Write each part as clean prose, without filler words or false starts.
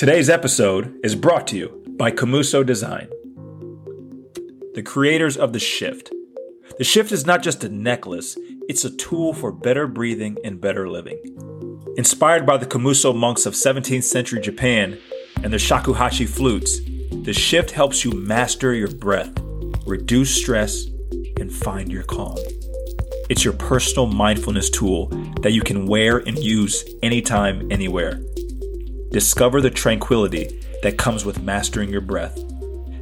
Today's episode is brought to you by Kamuso Design, the creators of The Shift. The Shift is not just a necklace, it's a tool for better breathing and better living. Inspired by the Kamuso monks of 17th century Japan and their shakuhachi flutes, The Shift helps you master your breath, reduce stress, and find your calm. It's your personal mindfulness tool that you can wear and use anytime, anywhere. Discover the tranquility that comes with mastering your breath.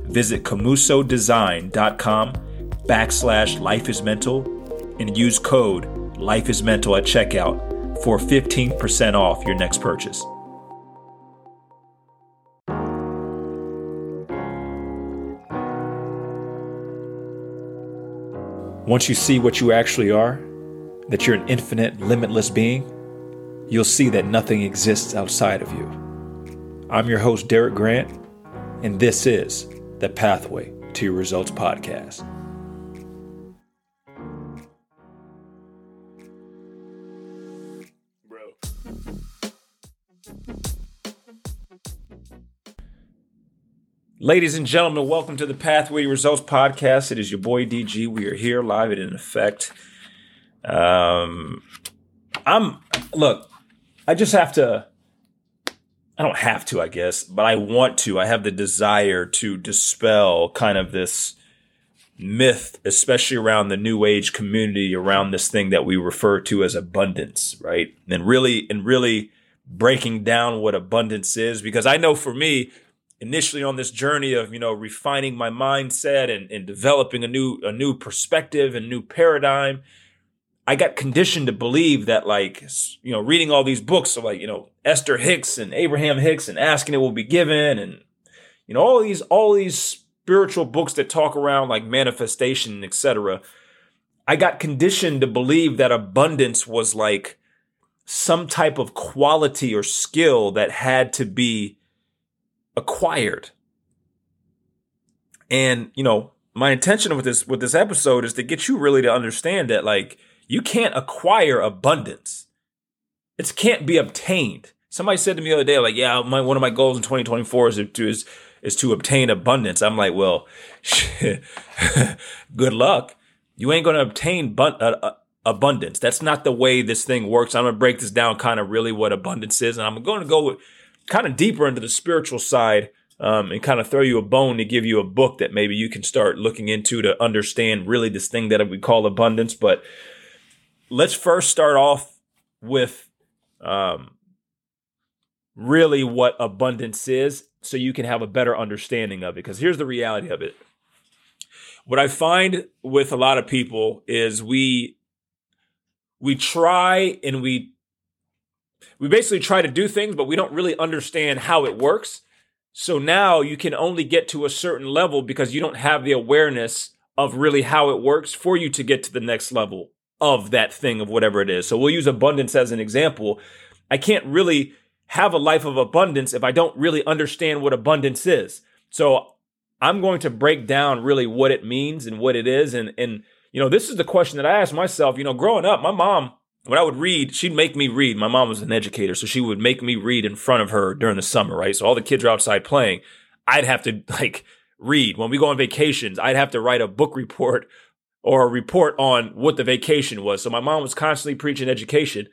Visit kamusodesign.com/lifeismental and use code lifeismental at checkout for 15% off your next purchase. Once you see what you actually are, that you're an infinite, limitless being, you'll see that nothing exists outside of you. I'm your host, Derek Grant, and this is the Pathway to Your Results podcast. Ladies and gentlemen, welcome to the Pathway to Results podcast. It is your boy, DG. We are here live and in effect. I just have to. I don't have to, I guess, but I want to. I have the desire to dispel kind of this myth, especially around the New Age community, around this thing that we refer to as abundance, right? And really breaking down what abundance is, because I know for me, initially on this journey of, refining my mindset and developing a new perspective and new paradigm, I got conditioned to believe that, reading all these books of Esther Hicks and Abraham Hicks and Asking It Will Be Given, and all these spiritual books that talk around like manifestation, etc. I got conditioned to believe that abundance was like some type of quality or skill that had to be acquired. And my intention with this episode is to get you really to understand that you can't acquire abundance. It can't be obtained. Somebody said to me the other day, one of my goals in 2024 is to obtain abundance. I'm like, well, shit, good luck. You ain't going to obtain abundance. That's not the way this thing works. I'm going to break this down kind of really what abundance is. And I'm going to go kind of deeper into the spiritual side and kind of throw you a bone to give you a book that maybe you can start looking into to understand really this thing that we call abundance. But let's first start off with really what abundance is so you can have a better understanding of it, because here's the reality of it. What I find with a lot of people is we try and we basically try to do things, but we don't really understand how it works. So now you can only get to a certain level because you don't have the awareness of really how it works for you to get to the next level of that thing, of whatever it is. So we'll use abundance as an example. I can't really have a life of abundance if I don't really understand what abundance is. So I'm going to break down really what it means and what it is. And this is the question that I asked myself. Growing up, my mom, when I would read, she'd make me read. My mom was an educator, so she would make me read in front of her during the summer, right? So all the kids are outside playing. I'd have to read. When we go on vacations, I'd have to write a book report or a report on what the vacation was. So my mom was constantly preaching education.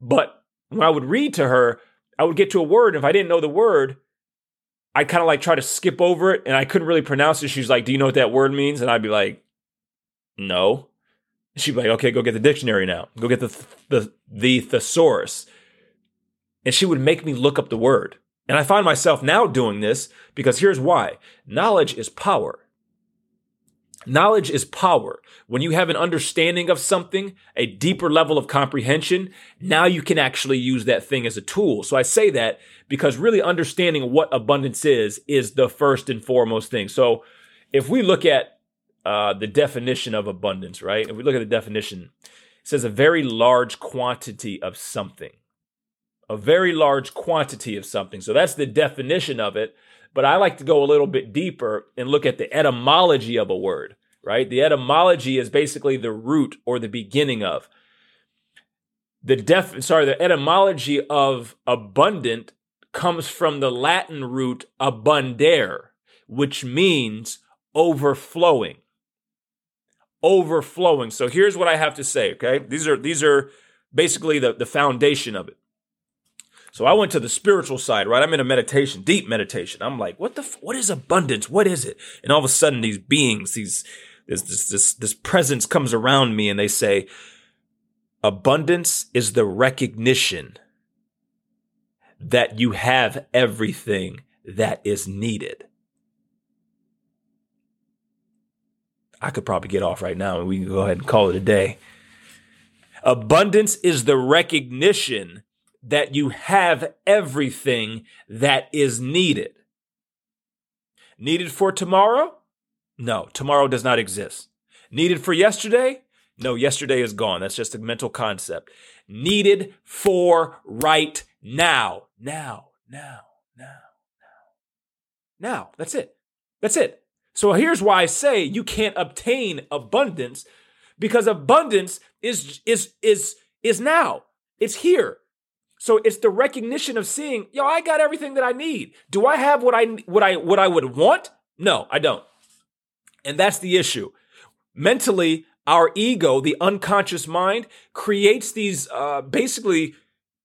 But when I would read to her, I would get to a word. And if I didn't know the word, I kind of try to skip over it. And I couldn't really pronounce it. She's like, do you know what that word means? And I'd be like, no. And she'd be like, okay, go get the dictionary now. Go get the thesaurus. And she would make me look up the word. And I find myself now doing this because here's why. Knowledge is power. Knowledge is power. When you have an understanding of something, a deeper level of comprehension, now you can actually use that thing as a tool. So I say that because really understanding what abundance is the first and foremost thing. So if we look at the definition of abundance, right? If we look at the definition, it says a very large quantity of something. A very large quantity of something. So that's the definition of it. But I like to go a little bit deeper and look at the etymology of a word, right? The etymology is basically the root or the beginning of. The etymology of abundant comes from the Latin root abundare, which means overflowing. Overflowing. So here's what I have to say, okay? These are basically the foundation of it. So I went to the spiritual side, right? I'm in a meditation, deep meditation. I'm like, what is abundance? What is it? And all of a sudden, these beings, this presence comes around me, and they say, abundance is the recognition that you have everything that is needed. I could probably get off right now and we can go ahead and call it a day. Abundance is the recognition that you have everything that is needed. Needed for tomorrow? No, tomorrow does not exist. Needed for yesterday? No, yesterday is gone. That's just a mental concept. Needed for right now. Now. That's it. So here's why I say you can't obtain abundance, because abundance is now. It's here. So it's the recognition of seeing, yo, I got everything that I need. Do I have what I would want? No, I don't. And that's the issue. Mentally, our ego, the unconscious mind, creates these basically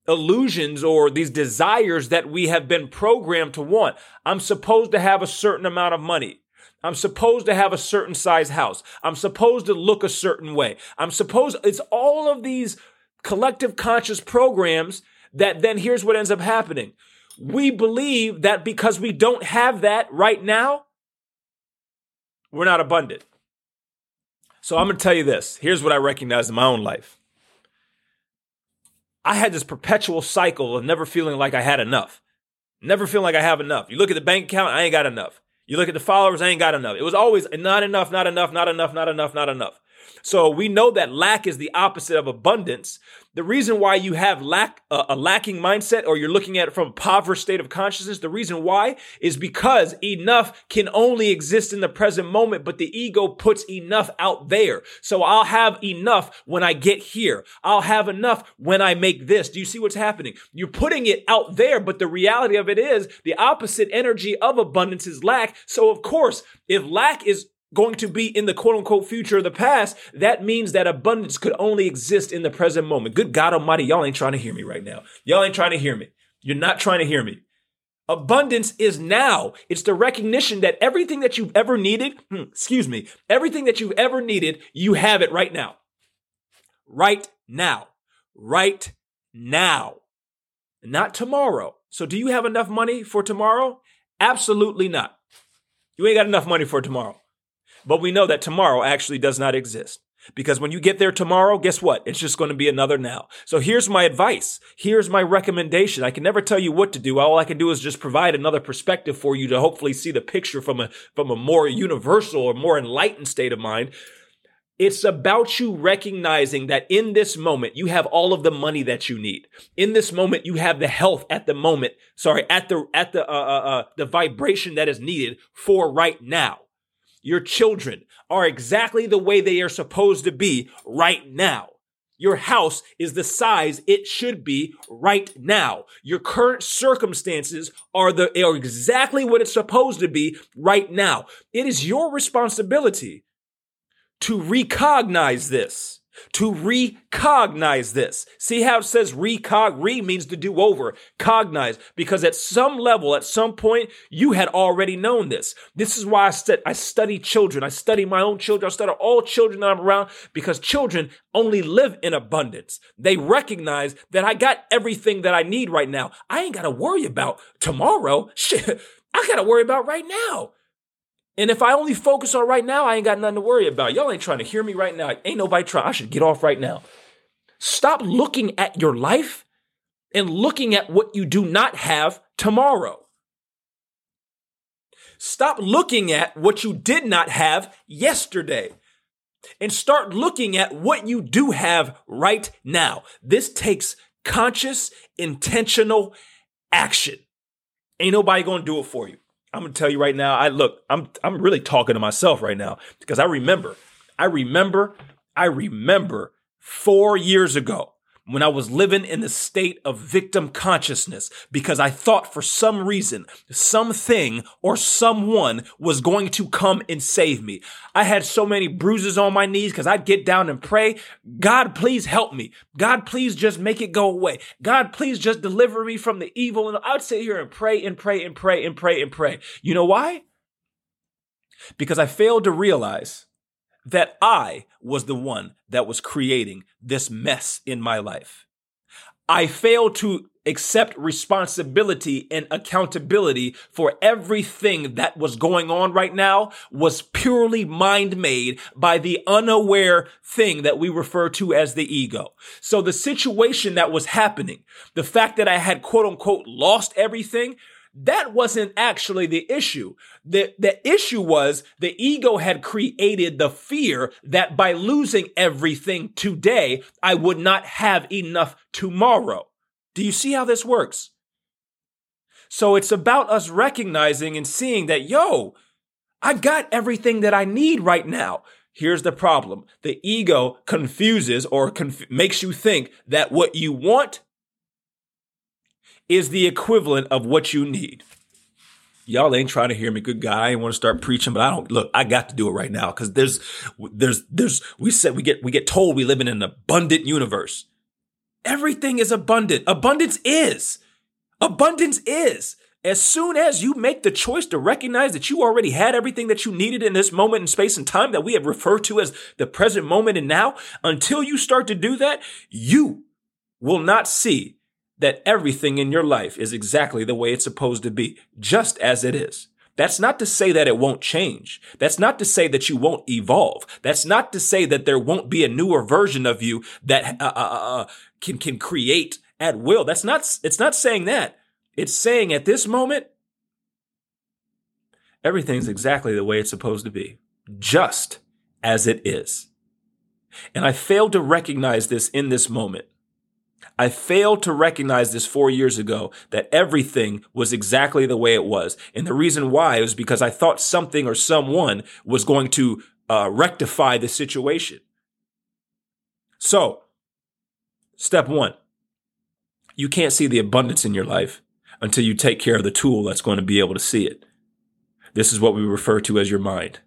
illusions or these desires that we have been programmed to want. I'm supposed to have a certain amount of money. I'm supposed to have a certain size house. I'm supposed to look a certain way. It's all of these collective conscious programs that then here's what ends up happening. We believe that because we don't have that right now, we're not abundant. So I'm going to tell you this. Here's what I recognize in my own life. I had this perpetual cycle of never feeling like I had enough. Never feeling like I have enough. You look at the bank account, I ain't got enough. You look at the followers, I ain't got enough. It was always not enough. So we know that lack is the opposite of abundance. The reason why you have a lacking mindset, or you're looking at it from a poverty state of consciousness, the reason why is because enough can only exist in the present moment, but the ego puts enough out there. So I'll have enough when I get here. I'll have enough when I make this. Do you see what's happening? You're putting it out there, but the reality of it is the opposite energy of abundance is lack. So of course, if lack is going to be in the quote-unquote future of the past, that means that abundance could only exist in the present moment. Good God Almighty, y'all ain't trying to hear me right now. You're not trying to hear me. Abundance is now. It's the recognition that everything that you've ever needed, everything that you've ever needed, you have it right now. Right now. Not tomorrow. So do you have enough money for tomorrow? Absolutely not. You ain't got enough money for tomorrow. But we know that tomorrow actually does not exist, because when you get there tomorrow, guess what? It's just going to be another now. So here's my advice. Here's my recommendation. I can never tell you what to do. All I can do is just provide another perspective for you to hopefully see the picture from a more universal or more enlightened state of mind. It's about you recognizing that in this moment, you have all of the money that you need. In this moment, you have the health at the vibration that is needed for right now. Your children are exactly the way they are supposed to be right now. Your house is the size it should be right now. Your current circumstances are exactly what it's supposed to be right now. It is your responsibility to recognize this. See how it says re means to do over, cognize, because at some level, at some point, you had already known this. This is why I said I study children. I study my own children. I study all children that I'm around, because children only live in abundance. They recognize that I got everything that I need right now. I ain't got to worry about tomorrow. Shit, I got to worry about right now. And if I only focus on right now, I ain't got nothing to worry about. Y'all ain't trying to hear me right now. Ain't nobody trying. I should get off right now. Stop looking at your life and looking at what you do not have tomorrow. Stop looking at what you did not have yesterday and start looking at what you do have right now. This takes conscious, intentional action. Ain't nobody going to do it for you. I'm going to tell you right now, I'm really talking to myself right now, because I remember 4 years ago, when I was living in the state of victim consciousness because I thought for some reason, something or someone was going to come and save me. I had so many bruises on my knees because I'd get down and pray, God, please help me. God, please just make it go away. God, please just deliver me from the evil. And I'd sit here and pray. You know why? Because I failed to realize that I was the one that was creating this mess in my life. I failed to accept responsibility and accountability for everything that was going on right now was purely mind-made by the unaware thing that we refer to as the ego. So the situation that was happening, the fact that I had quote-unquote lost everything, that wasn't actually the issue. The issue was the ego had created the fear that by losing everything today, I would not have enough tomorrow. Do you see how this works? So it's about us recognizing and seeing that, yo, I got everything that I need right now. Here's the problem. The ego confuses or makes you think that what you want is the equivalent of what you need. Y'all ain't trying to hear me. Good guy. I ain't want to start preaching, but I don't look, I got to do it right now because we get told we live in an abundant universe. Everything is abundant. Abundance is. As soon as you make the choice to recognize that you already had everything that you needed in this moment in space and time that we have referred to as the present moment and now, until you start to do that, you will not see that everything in your life is exactly the way it's supposed to be, just as it is. That's not to say that it won't change. That's not to say that you won't evolve. That's not to say that there won't be a newer version of you that can create at will. It's not saying that. It's saying at this moment, everything's exactly the way it's supposed to be, just as it is. And I failed to recognize this in this moment. I failed to recognize this 4 years ago, that everything was exactly the way it was. And the reason why was because I thought something or someone was going to rectify the situation. So, step one, you can't see the abundance in your life until you take care of the tool that's going to be able to see it. This is what we refer to as your mind.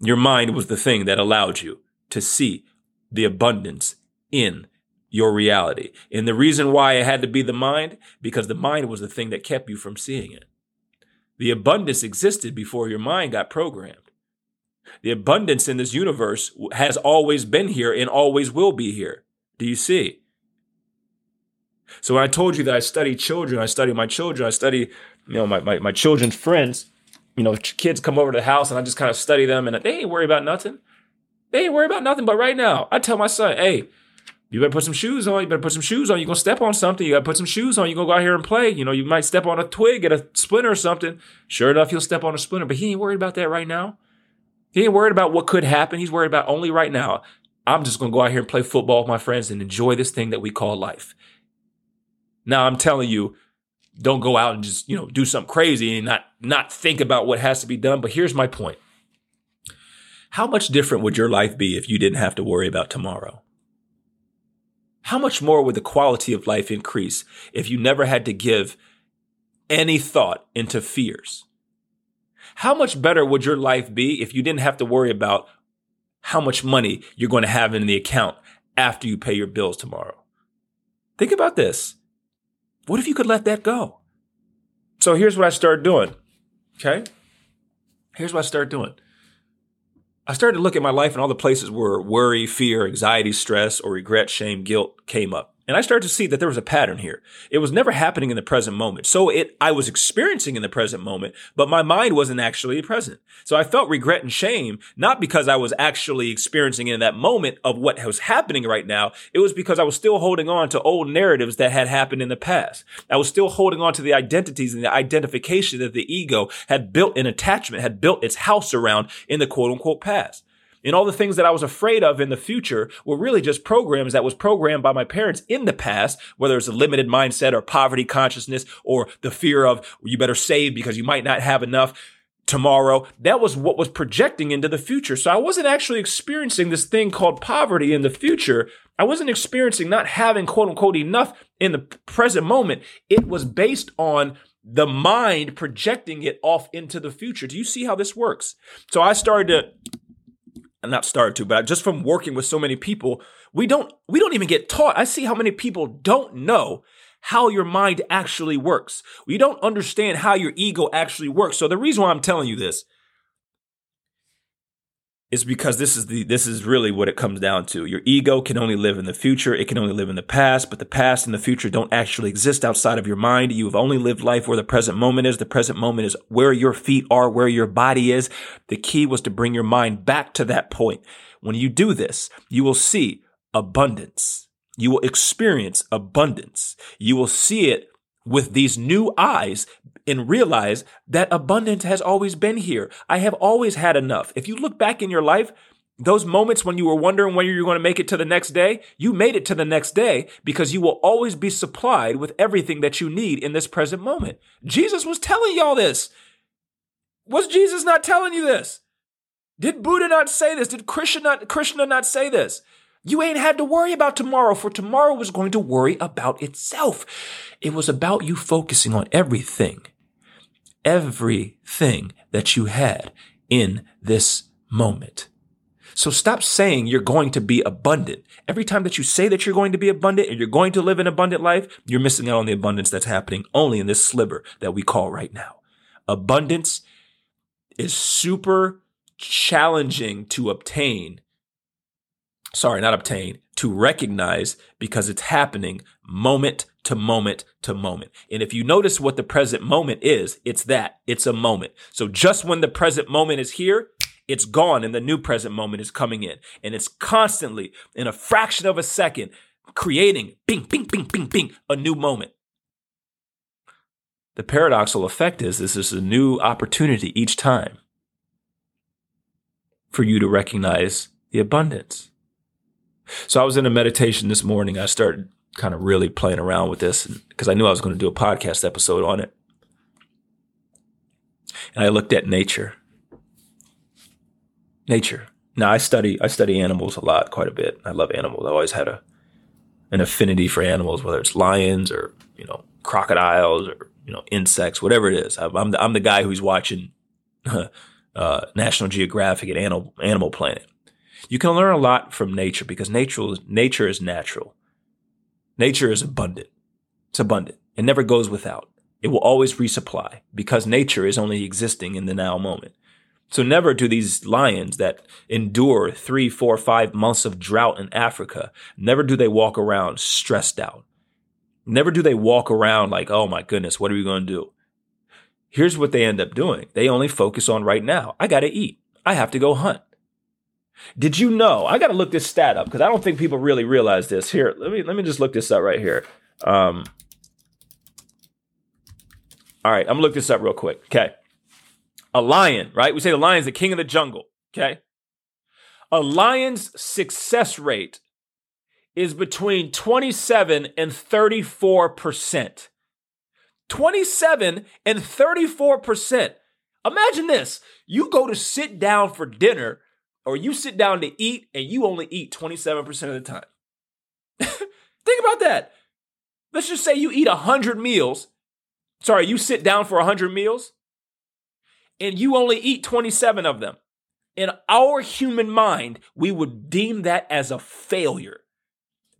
Your mind was the thing that allowed you to see the abundance in your reality. And the reason why it had to be the mind, because the mind was the thing that kept you from seeing it. The abundance existed before your mind got programmed. The abundance in this universe has always been here and always will be here. Do you see? So when I told you that I study children, I study my children, I study, my children's friends, kids come over to the house and I just kind of study them and they ain't worry about nothing. They ain't worry about nothing. But right now, I tell my son, hey, you better put some shoes on. You're going to step on something. You got to put some shoes on. You're going to go out here and play. You might step on a twig, get a splinter or something. Sure enough, he'll step on a splinter, but he ain't worried about that right now. He ain't worried about what could happen. He's worried about only right now. I'm just going to go out here and play football with my friends and enjoy this thing that we call life. Now, I'm telling you, don't go out and just, do something crazy and not think about what has to be done. But here's my point. How much different would your life be if you didn't have to worry about tomorrow? How much more would the quality of life increase if you never had to give any thought into fears? How much better would your life be if you didn't have to worry about how much money you're going to have in the account after you pay your bills tomorrow? Think about this. What if you could let that go? So here's what I started doing. Okay? I started to look at my life and all the places where worry, fear, anxiety, stress, or regret, shame, guilt came up. And I started to see that there was a pattern here. It was never happening in the present moment. So I was experiencing in the present moment, but my mind wasn't actually present. So I felt regret and shame, not because I was actually experiencing in that moment of what was happening right now. It was because I was still holding on to old narratives that had happened in the past. I was still holding on to the identities and the identification that the ego had built an attachment, had built its house around in the quote unquote past. And all the things that I was afraid of in the future were really just programs that was programmed by my parents in the past, whether it's a limited mindset or poverty consciousness or the fear of you better save because you might not have enough. tomorrow. That was what was projecting into the future. So I wasn't actually experiencing this thing called poverty in the future. I wasn't experiencing not having, quote unquote, enough in the present moment. It was based on the mind projecting it off into the future. Do you see how this works? So I started to, but just from working with so many people, we don't even get taught. I see how many people don't know how your mind actually works. We don't understand how your ego actually works. So the reason why I'm telling you this is because this is really what it comes down to. Your ego can only live in the future. It can only live in the past, but the past and the future don't actually exist outside of your mind. You have only lived life where the present moment is. The present moment is where your feet are, where your body is. The key was to bring your mind back to that point. When you do this, you will see abundance. You will experience abundance. You will see it with these new eyes and realize that abundance has always been here. I have always had enough. If you look back in your life, those moments when you were wondering whether you were going to make it to the next day, you made it to the next day because you will always be supplied with everything that you need in this present moment. Jesus was telling y'all this. Was Jesus not telling you this? Did Buddha not say this? Did Krishna not say this? You ain't had to worry about tomorrow, for tomorrow was going to worry about itself. It was about you focusing on everything that you had in this moment. So stop saying you're going to be abundant. Every time that you say that you're going to be abundant and you're going to live an abundant life, you're missing out on the abundance that's happening only in this sliver that we call right now. Abundance is super challenging to recognize because it's happening moment to moment to moment. And if you notice what the present moment is, it's a moment. So just when the present moment is here, it's gone and the new present moment is coming in. And it's constantly in a fraction of a second creating bing, bing, bing, bing, bing, a new moment. The paradoxical effect is this is a new opportunity each time for you to recognize the abundance. So I was in a meditation this morning. I started kind of really playing around with this because I knew I was going to do a podcast episode on it. And I looked at nature. Now I study animals a lot, quite a bit. I love animals. I always had an affinity for animals, whether it's lions or, crocodiles or, insects, whatever it is. I'm the guy who's watching National Geographic and Animal Planet. You can learn a lot from nature because nature is natural. Nature is abundant. It's abundant. It never goes without. It will always resupply because nature is only existing in the now moment. So never do these lions that endure 3, 4, 5 months of drought in Africa, never do they walk around stressed out. Never do they walk around like, oh my goodness, what are we going to do? Here's what they end up doing. They only focus on right now. I got to eat. I have to go hunt. Did you know? I got to look this stat up because I don't think people really realize this. Here, let me just look this up right here. All right, I'm going to look this up real quick. Okay. A lion, right? We say the lion's the king of the jungle. Okay. A lion's success rate is between 27 and 34%. 27 and 34%. Imagine this. You go to sit down for dinner or you sit down to eat and you only eat 27% of the time. Think about that. Let's just say you eat 100 meals. Sorry, you sit down for 100 meals and you only eat 27 of them. In our human mind, we would deem that as a failure.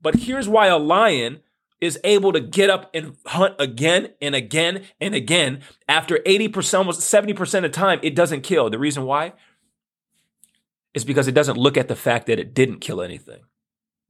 But here's why a lion is able to get up and hunt again and again and again. After 80%, almost 70% of the time, it doesn't kill. The reason why? It's because it doesn't look at the fact that it didn't kill anything.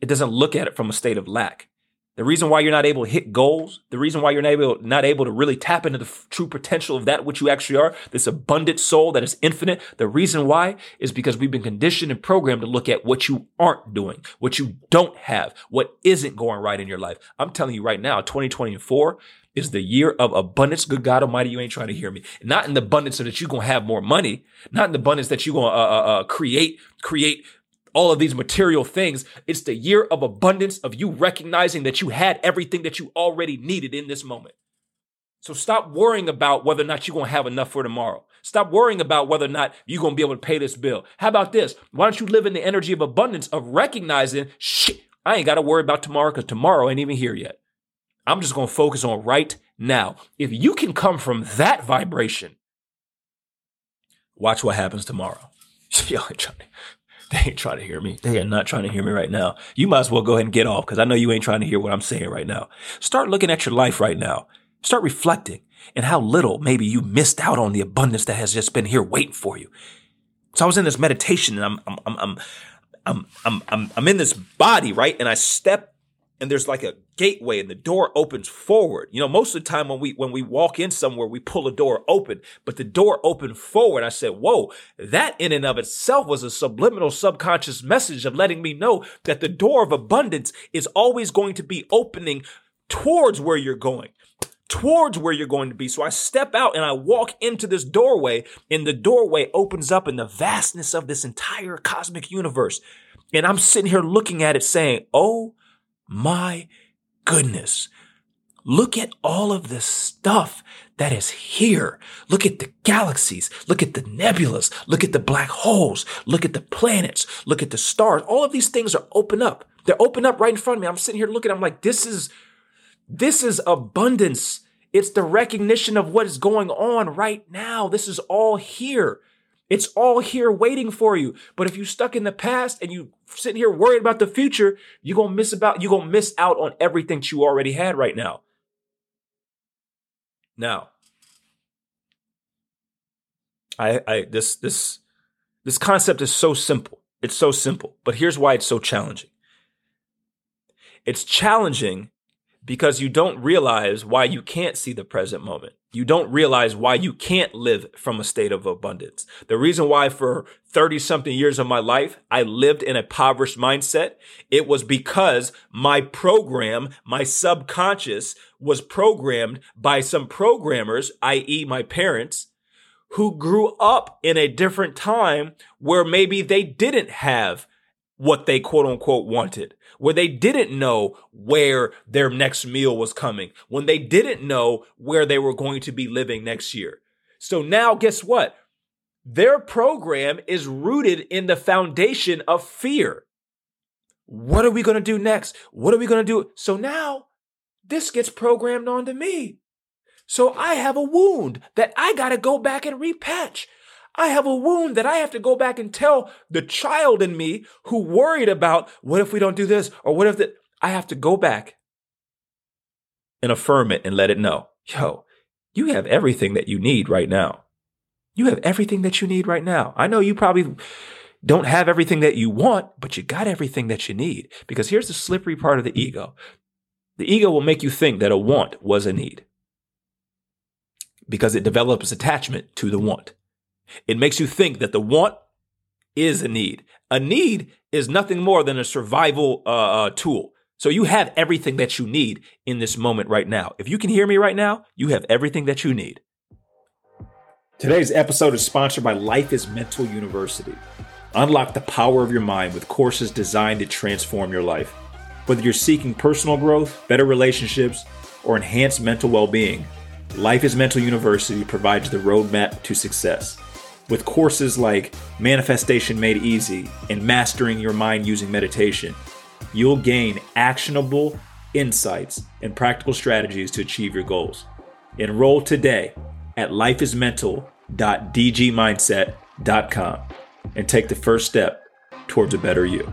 It doesn't look at it from a state of lack. The reason why you're not able to hit goals, the reason why you're not able to really tap into the true potential of that which you actually are, this abundant soul that is infinite, the reason why is because we've been conditioned and programmed to look at what you aren't doing, what you don't have, what isn't going right in your life. I'm telling you right now, 2024 is the year of abundance. Good God Almighty, you ain't trying to hear me. Not in the abundance so that you're going to have more money, not in the abundance that you're going to create all of these material things. It's the year of abundance of you recognizing that you had everything that you already needed in this moment. So stop worrying about whether or not you're going to have enough for tomorrow. Stop worrying about whether or not you're going to be able to pay this bill. How about this? Why don't you live in the energy of abundance of recognizing, shit, I ain't got to worry about tomorrow because tomorrow ain't even here yet. I'm just going to focus on right now. If you can come from that vibration, watch what happens tomorrow. Y'all ain't trying to, they ain't trying to hear me. They are not trying to hear me right now. You might as well go ahead and get off because I know you ain't trying to hear what I'm saying right now. Start looking at your life right now. Start reflecting and how little maybe you missed out on the abundance that has just been here waiting for you. So I was in this meditation and I'm in this body, right? And I step and there's like a gateway and the door opens forward. You know, most of the time when we walk in somewhere, we pull a door open, but the door opened forward. I said, whoa, that in and of itself was a subliminal subconscious message of letting me know that the door of abundance is always going to be opening towards where you're going. Towards where you're going to be. So I step out and I walk into this doorway, and the doorway opens up in the vastness of this entire cosmic universe. And I'm sitting here looking at it saying, oh my goodness, look at all of this stuff that is here. Look at the galaxies, look at the nebulas, look at the black holes, look at the planets, look at the stars. All of these things are open up. They're open up right in front of me. I'm sitting here looking, I'm like, this is abundance. It's the recognition of what is going on right now. This is all here. It's all here waiting for you. But if you're stuck in the past and you sitting here worried about the future, you're gonna miss out on everything that you already had right now. Now, this concept is so simple. It's so simple, but here's why it's so challenging. It's challenging because you don't realize why you can't see the present moment. You don't realize why you can't live from a state of abundance. The reason why for 30-something years of my life, I lived in a impoverished mindset, it was because my program, my subconscious, was programmed by some programmers, i.e. my parents, who grew up in a different time where maybe they didn't have what they quote unquote wanted, where they didn't know where their next meal was coming, when they didn't know where they were going to be living next year. So now guess what? Their program is rooted in the foundation of fear. What are we going to do next? What are we going to do? So now this gets programmed onto me. So I have a wound that I got to go back and repatch. I have a wound that I have to go back and tell the child in me who worried about what if we don't do this or what if that. I have to go back and affirm it and let it know, yo, you have everything that you need right now. You have everything that you need right now. I know you probably don't have everything that you want, but you got everything that you need, because here's the slippery part of the ego. The ego will make you think that a want was a need because it develops attachment to the want. It makes you think that the want is a need. A need is nothing more than a survival tool. So you have everything that you need in this moment right now. If you can hear me right now, you have everything that you need. Today's episode is sponsored by Life Is Mental University. Unlock the power of your mind with courses designed to transform your life. Whether you're seeking personal growth, better relationships, or enhanced mental well-being, Life Is Mental University provides the roadmap to success. With courses like Manifestation Made Easy and Mastering Your Mind Using Meditation, you'll gain actionable insights and practical strategies to achieve your goals. Enroll today at lifeismental.dgmindset.com and take the first step towards a better you.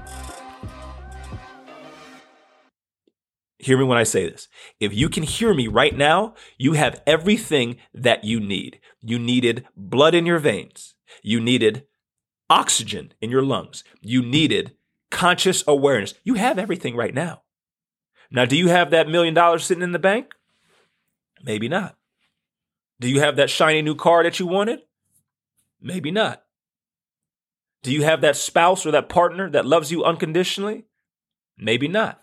Hear me when I say this. If you can hear me right now, you have everything that you need. You needed blood in your veins. You needed oxygen in your lungs. You needed conscious awareness. You have everything right now. Now, do you have that $1 million sitting in the bank? Maybe not. Do you have that shiny new car that you wanted? Maybe not. Do you have that spouse or that partner that loves you unconditionally? Maybe not.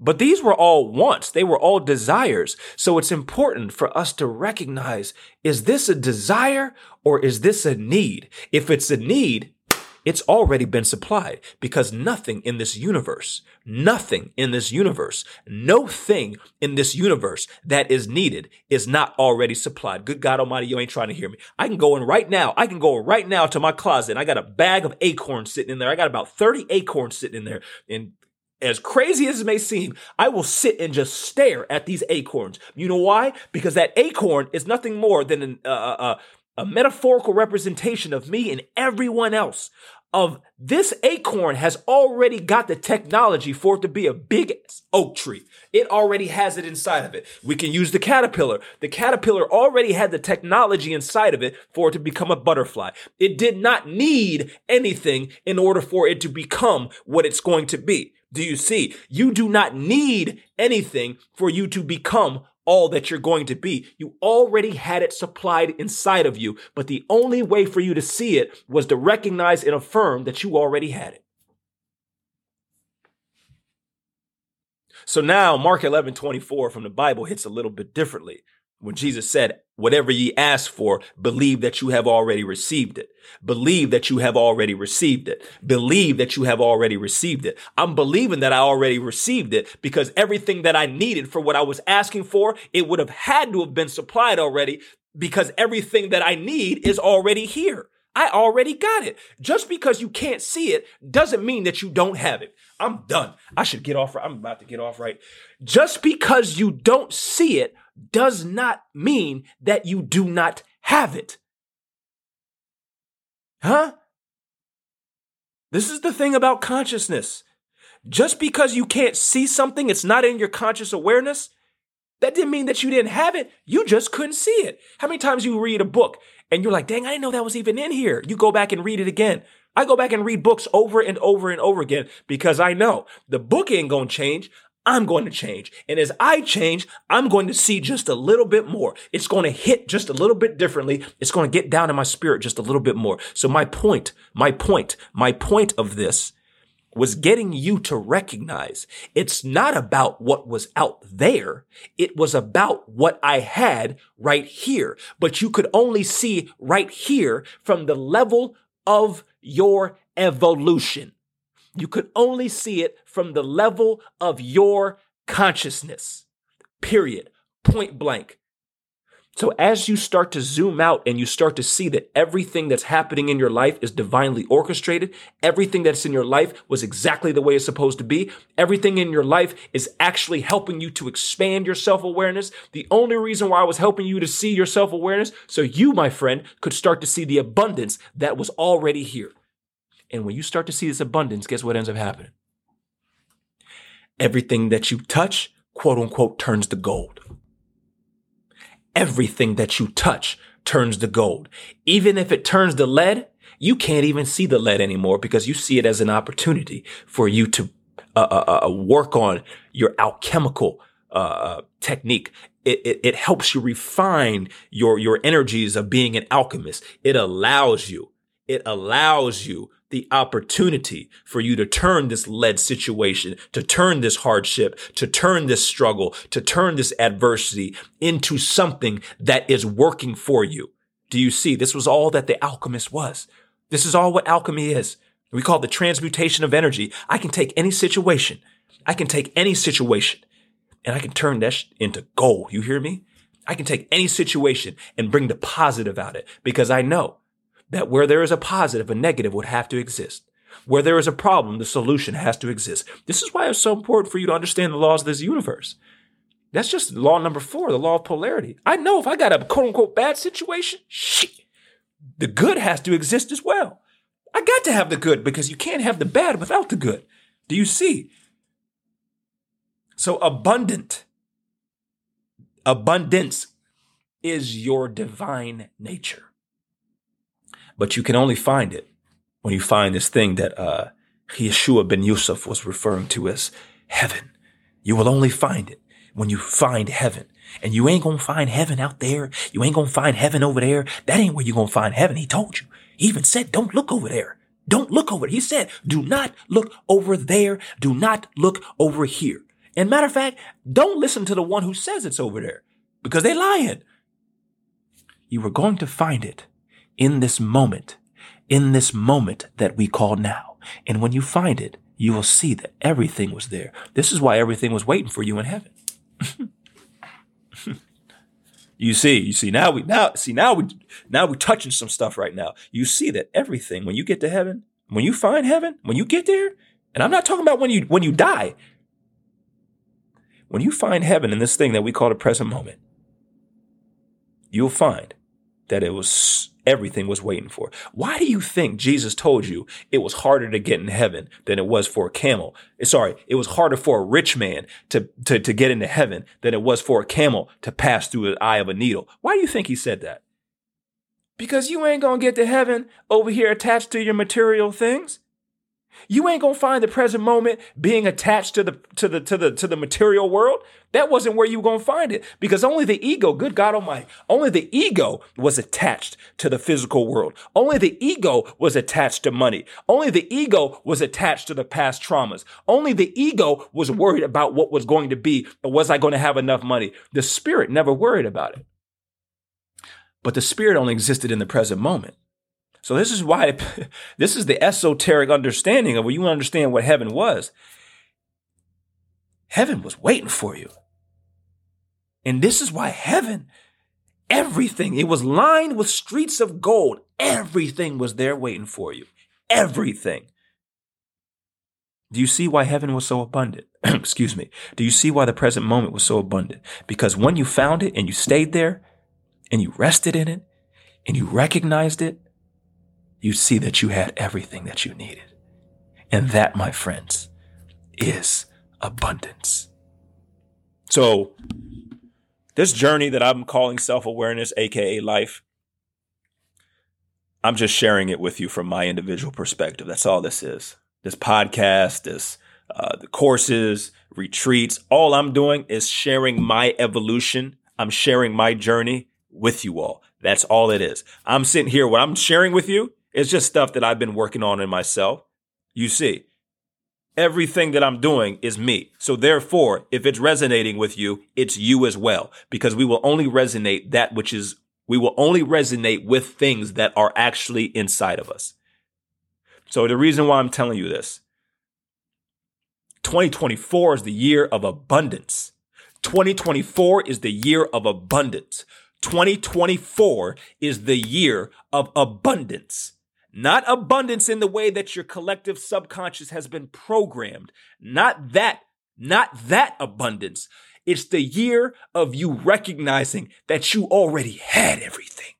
But these were all wants. They were all desires. So it's important for us to recognize, is this a desire or is this a need? If it's a need, It's already been supplied because no thing in this universe that is needed is not already supplied. Good God Almighty, you ain't trying to hear me. I can go right now to my closet. And I got a bag of acorns sitting in there. I got about 30 acorns sitting in there. And as crazy as it may seem, I will sit and just stare at these acorns. You know why? Because that acorn is nothing more than a metaphorical representation of me and everyone else. Of this acorn has already got the technology for it to be a big oak tree. It already has it inside of it. We can use the caterpillar. The caterpillar already had the technology inside of it for it to become a butterfly. It did not need anything in order for it to become what it's going to be. Do you see? You do not need anything for you to become all that you're going to be. You already had it supplied inside of you, but the only way for you to see it was to recognize and affirm that you already had it. So now Mark 11, 24 from the Bible hits a little bit differently when Jesus said, whatever ye ask for, believe that you have already received it. Believe that you have already received it. Believe that you have already received it. I'm believing that I already received it because everything that I needed for what I was asking for, it would have had to have been supplied already because everything that I need is already here. I already got it. Just because you can't see it doesn't mean that you don't have it. I'm done. I should get off. I'm about to get off right. Just because you don't see it does not mean that you do not have it. Huh? This is the thing about consciousness. Just because you can't see something, it's not in your conscious awareness, that didn't mean that you didn't have it. You just couldn't see it. How many times you read a book and you're like, dang, I didn't know that was even in here. You go back and read it again. I go back and read books over and over and over again because I know the book ain't gonna change. I'm going to change. And as I change, I'm going to see just a little bit more. It's going to hit just a little bit differently. It's going to get down in my spirit just a little bit more. So my point of this was getting you to recognize it's not about what was out there. It was about what I had right here. But you could only see right here from the level of your evolution. You could only see it from the level of your consciousness, period, point blank. So as you start to zoom out and you start to see that everything that's happening in your life is divinely orchestrated, everything that's in your life was exactly the way it's supposed to be, everything in your life is actually helping you to expand your self-awareness. The only reason why I was helping you to see your self-awareness, so you, my friend, could start to see the abundance that was already here. And when you start to see this abundance, guess what ends up happening? Everything that you touch, quote unquote, turns to gold. Everything that you touch turns to gold. Even if it turns to lead, you can't even see the lead anymore because you see it as an opportunity for you to work on your alchemical technique. It helps you refine your energies of being an alchemist. It allows you the opportunity for you to turn this lead situation, to turn this hardship, to turn this struggle, to turn this adversity into something that is working for you. Do you see? This was all that the alchemist was. This is all what alchemy is. We call it the transmutation of energy. I can take any situation and I can turn that into gold. You hear me? I can take any situation and bring the positive out of it because I know that where there is a positive, a negative would have to exist. Where there is a problem, the solution has to exist. This is why it's so important for you to understand the laws of this universe. That's just law number 4, the law of polarity. I know if I got a quote unquote bad situation, shit, the good has to exist as well. I got to have the good because you can't have the bad without the good. Do you see? So abundance is your divine nature. But you can only find it when you find this thing that Yeshua ben Yusuf was referring to as heaven. You will only find it when you find heaven. And you ain't going to find heaven out there. You ain't going to find heaven over there. That ain't where you're going to find heaven. He told you. He even said, don't look over there. Don't look over there. He said, do not look over there. Do not look over here. And matter of fact, don't listen to the one who says it's over there because they're lying. You were going to find it in this moment, in this moment that we call now. And when you find it, you will see that everything was there. This is why everything was waiting for you in heaven. You see, now we're touching some stuff right now. You see that everything, when you get to heaven, when you find heaven, when you get there, and I'm not talking about when you die. When you find heaven in this thing that we call the present moment, you'll find that it was everything was waiting for. Why do you think Jesus told you it was harder to get in heaven than it was for a camel? It was harder for a rich man to get into heaven than it was for a camel to pass through the eye of a needle. Why do you think he said that? Because you ain't gonna get to heaven over here attached to your material things. You ain't gonna find the present moment being attached to the material world. That wasn't where you were gonna find it, because only the ego, good God Almighty, only the ego was attached to the physical world. Only the ego was attached to money. Only the ego was attached to the past traumas. Only the ego was worried about what was going to be, and was I going to have enough money? The spirit never worried about it. But the spirit only existed in the present moment. So this is why, this is the esoteric understanding of where you understand what heaven was. Heaven was waiting for you. And this is why heaven, everything, it was lined with streets of gold. Everything was there waiting for you. Everything. Do you see why heaven was so abundant? Excuse me. Do you see why the present moment was so abundant? Because when you found it and you stayed there and you rested in it and you recognized it, you see that you had everything that you needed. And that, my friends, is abundance. So this journey that I'm calling self-awareness, aka life, I'm just sharing it with you from my individual perspective. That's all this is. This podcast, the courses, retreats, all I'm doing is sharing my evolution. I'm sharing my journey with you all. That's all it is. I'm sitting here, what I'm sharing with you, it's just stuff that I've been working on in myself. You see, everything that I'm doing is me. So therefore, if it's resonating with you, it's you as well, because we will only resonate we will only resonate with things that are actually inside of us. So the reason why I'm telling you this, 2024 is the year of abundance. 2024 is the year of abundance. 2024 is the year of abundance. Not abundance in the way that your collective subconscious has been programmed. Not that abundance. It's the year of you recognizing that you already had everything.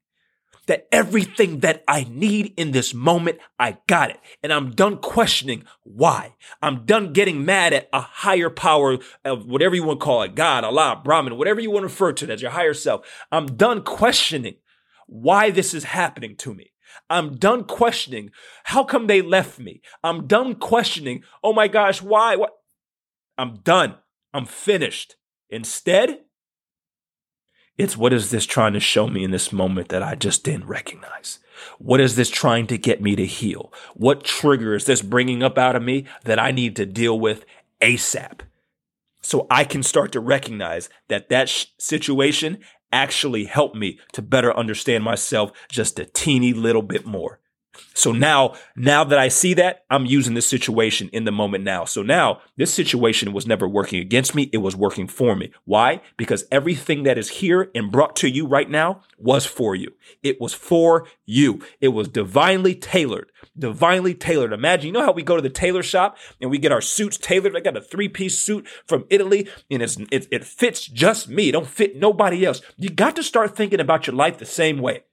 That everything that I need in this moment, I got it. And I'm done questioning why. I'm done getting mad at a higher power of whatever you want to call it, God, Allah, Brahman, whatever you want to refer to it as your higher self. I'm done questioning why this is happening to me. I'm done questioning how come they left me. I'm done questioning, oh my gosh, why? What? I'm done. I'm finished. Instead, it's what is this trying to show me in this moment that I just didn't recognize? What is this trying to get me to heal? What trigger is this bringing up out of me that I need to deal with ASAP? So I can start to recognize that situation actually helped me to better understand myself just a teeny little bit more. So now that I see that, I'm using this situation in the moment now. So now this situation was never working against me. It was working for me. Why? Because everything that is here and brought to you right now was for you. It was for you. It was divinely tailored. Divinely tailored. Imagine, you know how we go to the tailor shop and we get our suits tailored. I got a 3-piece suit from Italy and it fits just me. It don't fit nobody else. You got to start thinking about your life the same way.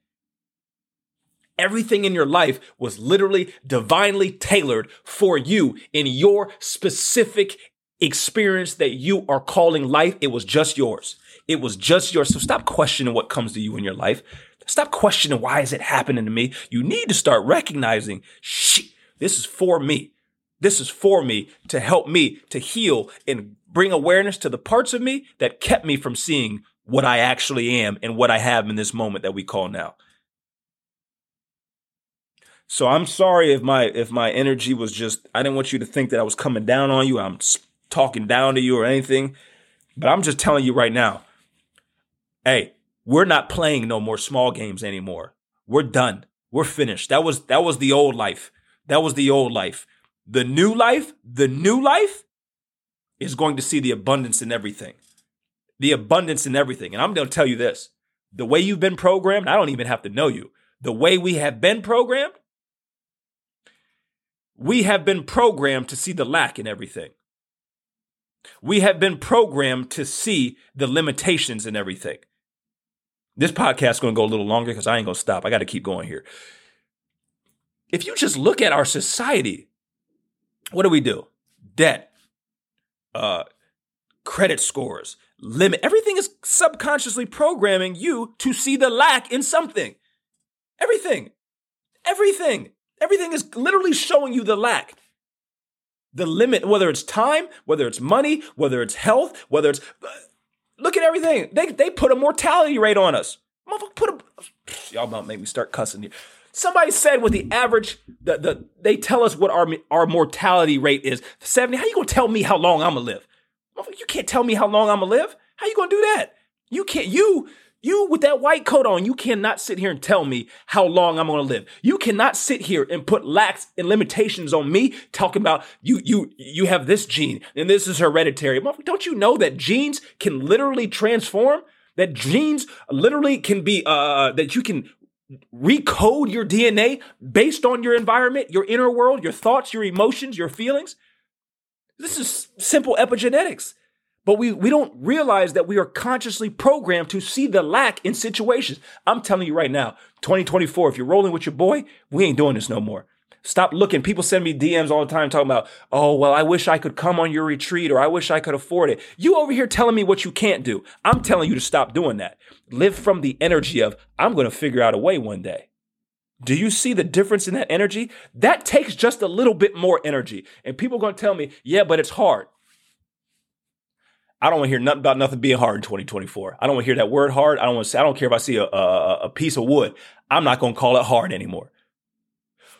Everything in your life was literally divinely tailored for you in your specific experience that you are calling life. It was just yours. It was just yours. So stop questioning what comes to you in your life. Stop questioning why is it happening to me. You need to start recognizing, shit, this is for me. This is for me to help me to heal and bring awareness to the parts of me that kept me from seeing what I actually am and what I have in this moment that we call now. So I'm sorry if my energy was just, I didn't want you to think that I was coming down on you. I'm talking down to you or anything, but I'm just telling you right now, hey, we're not playing no more small games anymore. We're done. We're finished. That was the old life. That was the old life. The new life is going to see the abundance in everything. The abundance in everything. And I'm going to tell you this. The way you've been programmed, I don't even have to know you. The way we have been programmed, we have been programmed to see the lack in everything. We have been programmed to see the limitations in everything. This podcast is going to go a little longer because I ain't going to stop. I got to keep going here. If you just look at our society, what do? Debt, credit scores, limit. Everything is subconsciously programming you to see the lack in something. Everything is literally showing you the lack. The limit, whether it's time, whether it's money, whether it's health, whether it's... Look at everything. They put a mortality rate on us. Motherfucker put a... Y'all about to make me start cussing here. Somebody said with the average... They tell us what our mortality rate is. 70, how you going to tell me how long I'm going to live? Motherfucker, you can't tell me how long I'm going to live. How you going to do that? You can't... You with that white coat on, you cannot sit here and tell me how long I'm going to live. You cannot sit here and put lacks and limitations on me talking about you have this gene and this is hereditary. Don't you know that genes can literally transform? That genes literally can be, that you can recode your DNA based on your environment, your inner world, your thoughts, your emotions, your feelings. This is simple epigenetics. But we don't realize that we are consciously programmed to see the lack in situations. I'm telling you right now, 2024, if you're rolling with your boy, we ain't doing this no more. Stop looking. People send me DMs all the time talking about, oh, well, I wish I could come on your retreat or I wish I could afford it. You over here telling me what you can't do. I'm telling you to stop doing that. Live from the energy of, I'm going to figure out a way one day. Do you see the difference in that energy? That takes just a little bit more energy. And people are going to tell me, yeah, but it's hard. I don't want to hear nothing about nothing being hard in 2024. I don't want to hear that word hard. I don't want to say, I don't care if I see a piece of wood. I'm not going to call it hard anymore.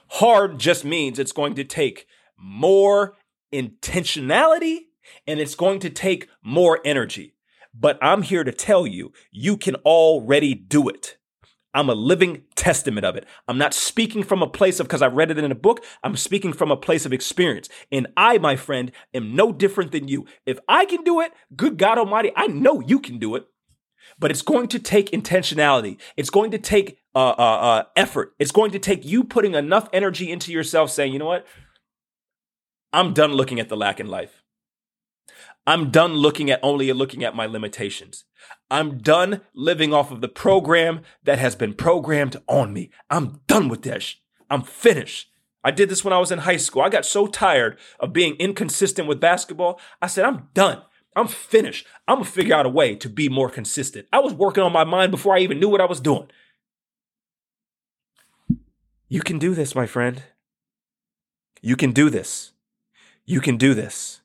Hard just means it's going to take more intentionality and it's going to take more energy. But I'm here to tell you, you can already do it. I'm a living testament of it. I'm not speaking from a place of because I read it in a book. I'm speaking from a place of experience. And I, my friend, am no different than you. If I can do it, good God Almighty, I know you can do it. But it's going to take intentionality. It's going to take effort. It's going to take you putting enough energy into yourself saying, you know what? I'm done looking at the lack in life. I'm done looking at my limitations. I'm done living off of the program that has been programmed on me. I'm done with that. I'm finished. I did this when I was in high school. I got so tired of being inconsistent with basketball. I said, I'm done. I'm finished. I'm going to figure out a way to be more consistent. I was working on my mind before I even knew what I was doing. You can do this, my friend. You can do this. You can do this.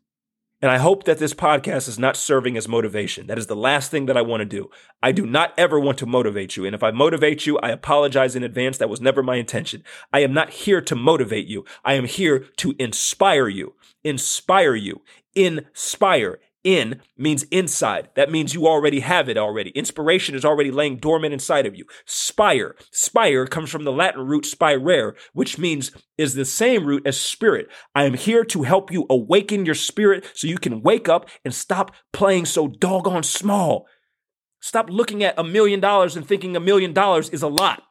And I hope that this podcast is not serving as motivation. That is the last thing that I want to do. I do not ever want to motivate you. And if I motivate you, I apologize in advance. That was never my intention. I am not here to motivate you. I am here to inspire you. Inspire you. Inspire. In means inside. That means you already have it already. Inspiration is already laying dormant inside of you. Spire. Spire comes from the Latin root spirare, which means is the same root as spirit. I am here to help you awaken your spirit so you can wake up and stop playing so doggone small. Stop looking at $1 million and thinking $1 million is a lot.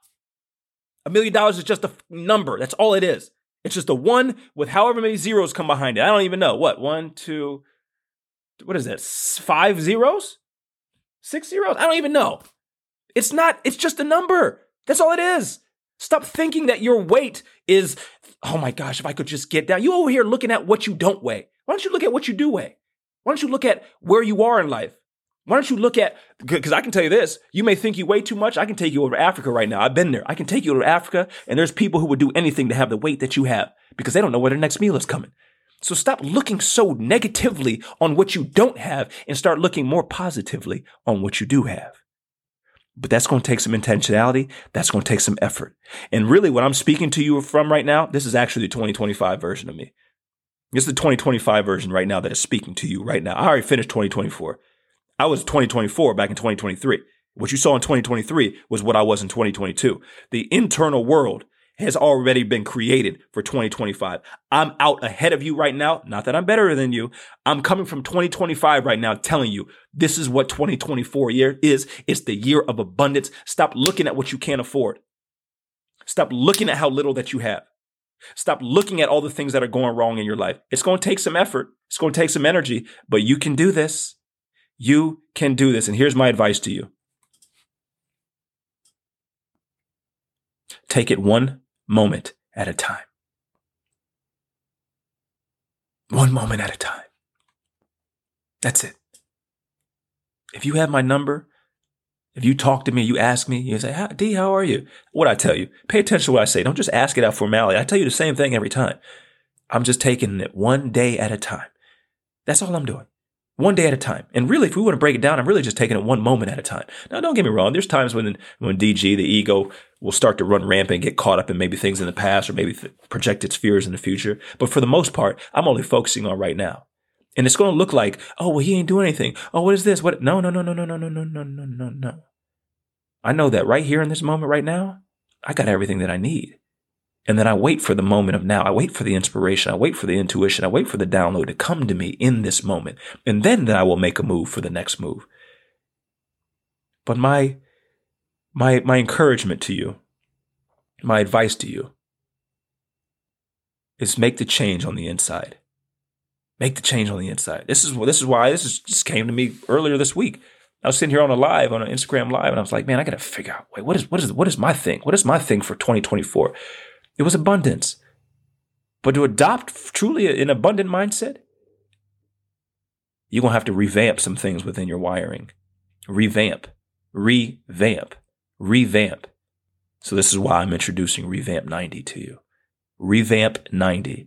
$1 million is just a number. That's all it is. It's just a one with however many zeros come behind it. I don't even know. What? One, two... What is that? 5 zeros? 6 zeros? I don't even know. It's not, it's just a number. That's all it is. Stop thinking that your weight is, oh my gosh, if I could just get down. You over here looking at what you don't weigh. Why don't you look at what you do weigh? Why don't you look at where you are in life? Why don't you look at, because I can tell you this, you may think you weigh too much. I can take you over to Africa right now. I've been there. I can take you over to Africa, and there's people who would do anything to have the weight that you have because they don't know where their next meal is coming. So stop looking so negatively on what you don't have and start looking more positively on what you do have. But that's going to take some intentionality. That's going to take some effort. And really what I'm speaking to you from right now, this is actually the 2025 version of me. This is the 2025 version right now that is speaking to you right now. I already finished 2024. I was 2024 back in 2023. What you saw in 2023 was what I was in 2022. The internal world has already been created for 2025. I'm out ahead of you right now. Not that I'm better than you. I'm coming from 2025 right now telling you this is what 2024 year is. It's the year of abundance. Stop looking at what you can't afford. Stop looking at how little that you have. Stop looking at all the things that are going wrong in your life. It's going to take some effort. It's going to take some energy, but you can do this. You can do this. And here's my advice to you. Take it one moment at a time. One moment at a time. That's it. If you have my number, if you talk to me, you ask me, you say, D, how are you? What I tell you, pay attention to what I say. Don't just ask it out formality. I tell you the same thing every time. I'm just taking it one day at a time. That's all I'm doing. One day at a time. And really, if we want to break it down, I'm really just taking it one moment at a time. Now, don't get me wrong. There's times when DG, the ego, will start to run rampant, get caught up in maybe things in the past or maybe project its fears in the future. But for the most part, I'm only focusing on right now. And it's going to look like, oh, well, he ain't doing anything. Oh, what is this? What? No. I know that right here in this moment right now, I got everything that I need. And then I wait for the moment of now. I wait for the inspiration. I wait for the intuition. I wait for the download to come to me in this moment. And then I will make a move for the next move. But my encouragement to you, my advice to you is make the change on the inside. Make the change on the inside. This came to me earlier this week. I was sitting here on an Instagram live, and I was like, man, I got to figure out, wait, what is my thing? What is my thing for 2024? It was abundance. But to adopt truly an abundant mindset, you're going to have to revamp some things within your wiring. Revamp. So this is why I'm introducing Revamp 90 to you. Revamp 90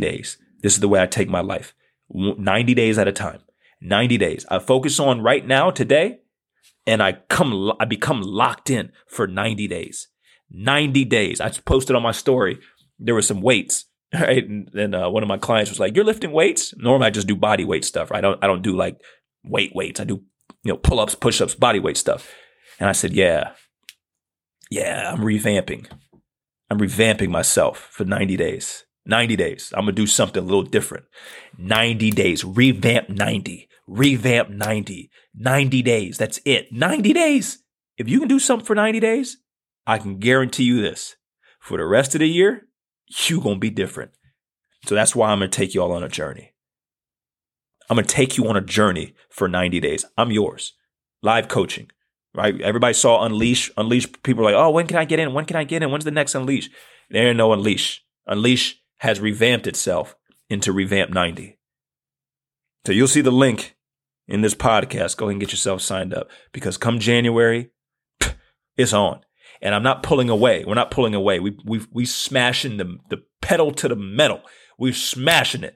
days. This is the way I take my life, 90 days at a time, 90 days. I focus on right now, today, and I become locked in for 90 days. 90 days. I just posted on my story. There were some weights, right? And one of my clients was like, "You're lifting weights?" Normally, I just do body weight stuff. Right? I don't do like weights. I do pull-ups, push-ups, body weight stuff. And I said, "Yeah, I'm revamping. I'm revamping myself for 90 days. 90 days. I'm gonna do something a little different. 90 days. Revamp 90. Revamp 90. 90 days. That's it. 90 days. If you can do something for 90 days." I can guarantee you this, for the rest of the year, you're going to be different. So that's why I'm going to take you all on a journey. I'm going to take you on a journey for 90 days. I'm yours. Live coaching, right? Everybody saw Unleash. Unleash, people are like, oh, when can I get in? When's the next Unleash? There ain't no Unleash. Unleash has revamped itself into Revamp 90. So you'll see the link in this podcast. Go ahead and get yourself signed up, because come January, it's on. And I'm not pulling away. We're not pulling away. We smashing the pedal to the metal. We're smashing it.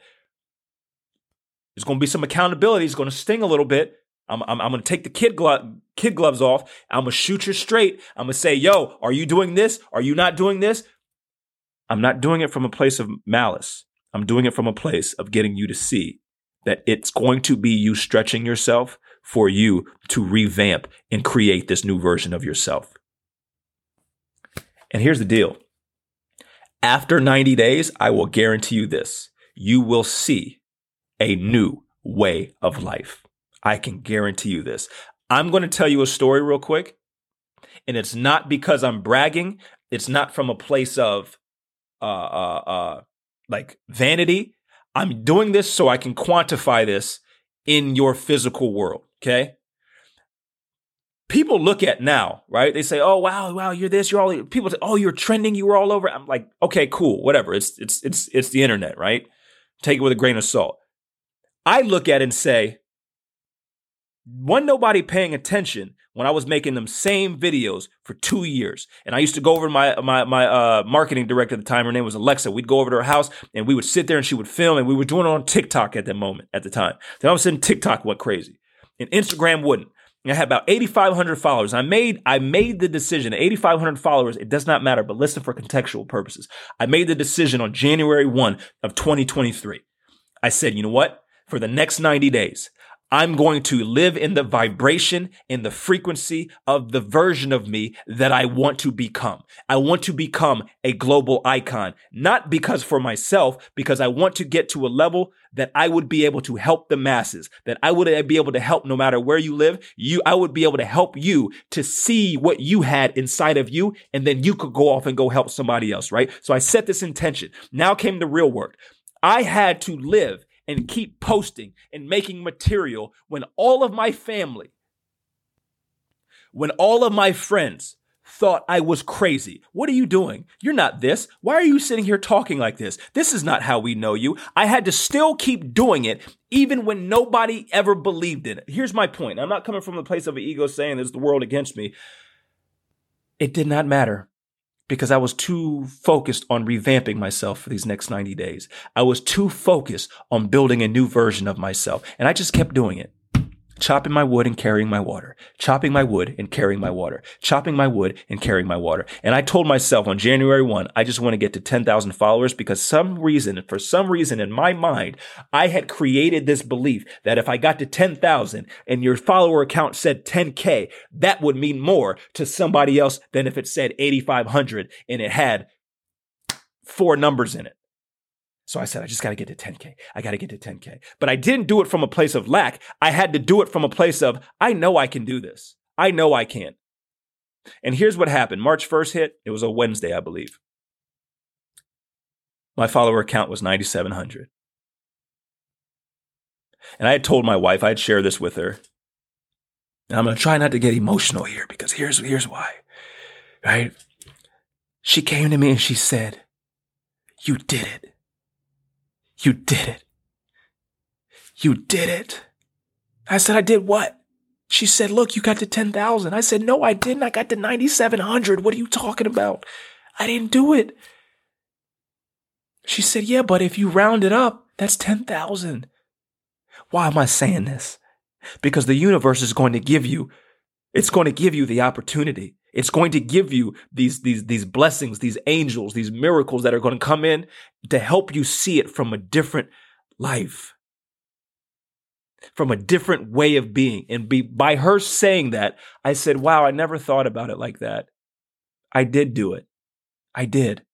There's going to be some accountability. It's going to sting a little bit. I'm going to take the kid gloves off. I'm going to shoot you straight. I'm going to say, yo, are you doing this? Are you not doing this? I'm not doing it from a place of malice. I'm doing it from a place of getting you to see that it's going to be you stretching yourself for you to revamp and create this new version of yourself. And here's the deal. After 90 days, I will guarantee you this. You will see a new way of life. I can guarantee you this. I'm going to tell you a story real quick. And it's not because I'm bragging. It's not from a place of like vanity. I'm doing this so I can quantify this in your physical world. Okay? People look at now, right? They say, oh, wow, you're this, you're all, people say, oh, you're trending, you were all over. I'm like, okay, cool, whatever. It's the internet, right? Take it with a grain of salt. I look at it and say, wasn't nobody paying attention when I was making them same videos for 2 years. And I used to go over to my marketing director at the time. Her name was Alexa. We'd go over to her house and we would sit there and she would film, and we were doing it on TikTok at the time. Then all of a sudden TikTok went crazy and Instagram wouldn't. I had about 8,500 followers. I made the decision, 8,500 followers, it does not matter, but listen for contextual purposes. I made the decision on January 1 of 2023. I said, you know what? For the next 90 days, I'm going to live in the vibration, in the frequency of the version of me that I want to become. I want to become a global icon, not because for myself, because I want to get to a level that I would be able to help the masses, that I would be able to help no matter where you live. I would be able to help you to see what you had inside of you, and then you could go off and go help somebody else, right? So I set this intention. Now came the real work. I had to live and keep posting and making material when all of my family, when all of my friends thought I was crazy. What are you doing? You're not this. Why are you sitting here talking like this? This is not how we know you. I had to still keep doing it even when nobody ever believed in it. Here's my point. I'm not coming from the place of an ego saying it's the world against me. It did not matter, because I was too focused on revamping myself for these next 90 days. I was too focused on building a new version of myself. And I just kept doing it. Chopping my wood and carrying my water. Chopping my wood and carrying my water. Chopping my wood and carrying my water. And I told myself on January 1, I just want to get to 10,000 followers, because for some reason in my mind, I had created this belief that if I got to 10,000 and your follower account said 10K, that would mean more to somebody else than if it said 8,500 and it had four numbers in it. So I said, I just got to get to 10K. I got to get to 10K. But I didn't do it from a place of lack. I had to do it from a place of, I know I can do this. I know I can. And here's what happened. March 1st hit. It was a Wednesday, I believe. My follower count was 9,700. And I had told my wife, I had shared this with her. And I'm going to try not to get emotional here, because here's why. Right? She came to me and she said, you did it. You did it. You did it. I said, I did what? She said, look, you got to 10,000. I said, no, I didn't. I got to 9,700. What are you talking about? I didn't do it. She said, yeah, but if you round it up, that's 10,000. Why am I saying this? Because the universe is going to give you, it's going to give you the opportunity. It's going to give you these blessings, these angels, these miracles that are going to come in to help you see it from a different life, from a different way of being. And by her saying that, I said, wow, I never thought about it like that. I did do it. I did.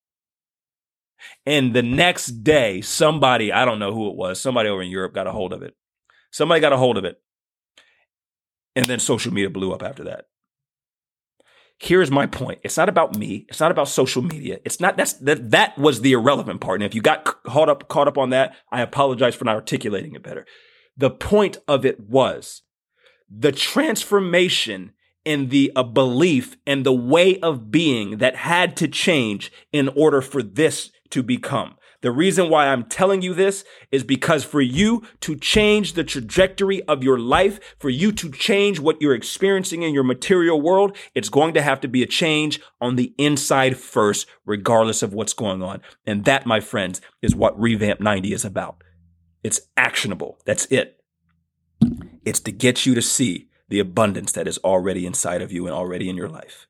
And the next day, somebody, I don't know who it was, somebody over in Europe got a hold of it. Somebody got a hold of it. And then social media blew up after that. Here's my point. It's not about me. It's not about social media. It's not, that was the irrelevant part. And if you got caught up on that, I apologize for not articulating it better. The point of it was the transformation in the belief and the way of being that had to change in order for this to become. The reason why I'm telling you this is because for you to change the trajectory of your life, for you to change what you're experiencing in your material world, it's going to have to be a change on the inside first, regardless of what's going on. And that, my friends, is what Revamp 90 is about. It's actionable. That's it. It's to get you to see the abundance that is already inside of you and already in your life.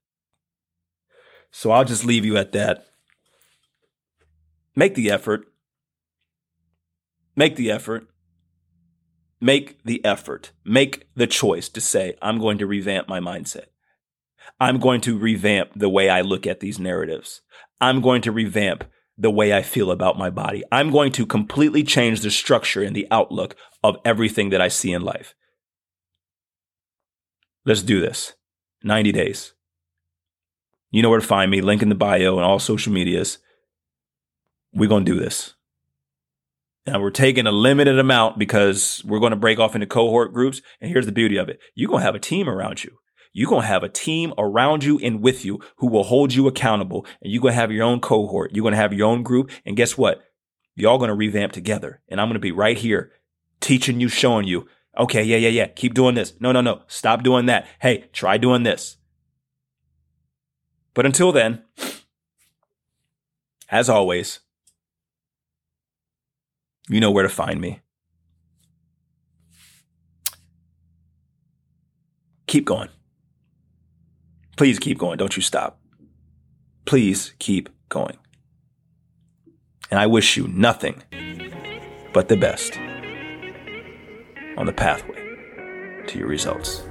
So I'll just leave you at that. Make the effort. Make the effort. Make the effort. Make the choice to say, I'm going to revamp my mindset. I'm going to revamp the way I look at these narratives. I'm going to revamp the way I feel about my body. I'm going to completely change the structure and the outlook of everything that I see in life. Let's do this. 90 days. You know where to find me. Link in the bio and all social medias. We're going to do this. And we're taking a limited amount because we're going to break off into cohort groups. And here's the beauty of it. You're going to have a team around you. You're going to have a team around you and with you who will hold you accountable. And you're going to have your own cohort. You're going to have your own group. And guess what? Y'all going to revamp together. And I'm going to be right here teaching you, showing you. Okay, yeah. Keep doing this. No. Stop doing that. Hey, try doing this. But until then, as always, you know where to find me. Keep going. Please keep going. Don't you stop. Please keep going. And I wish you nothing but the best on the pathway to your results.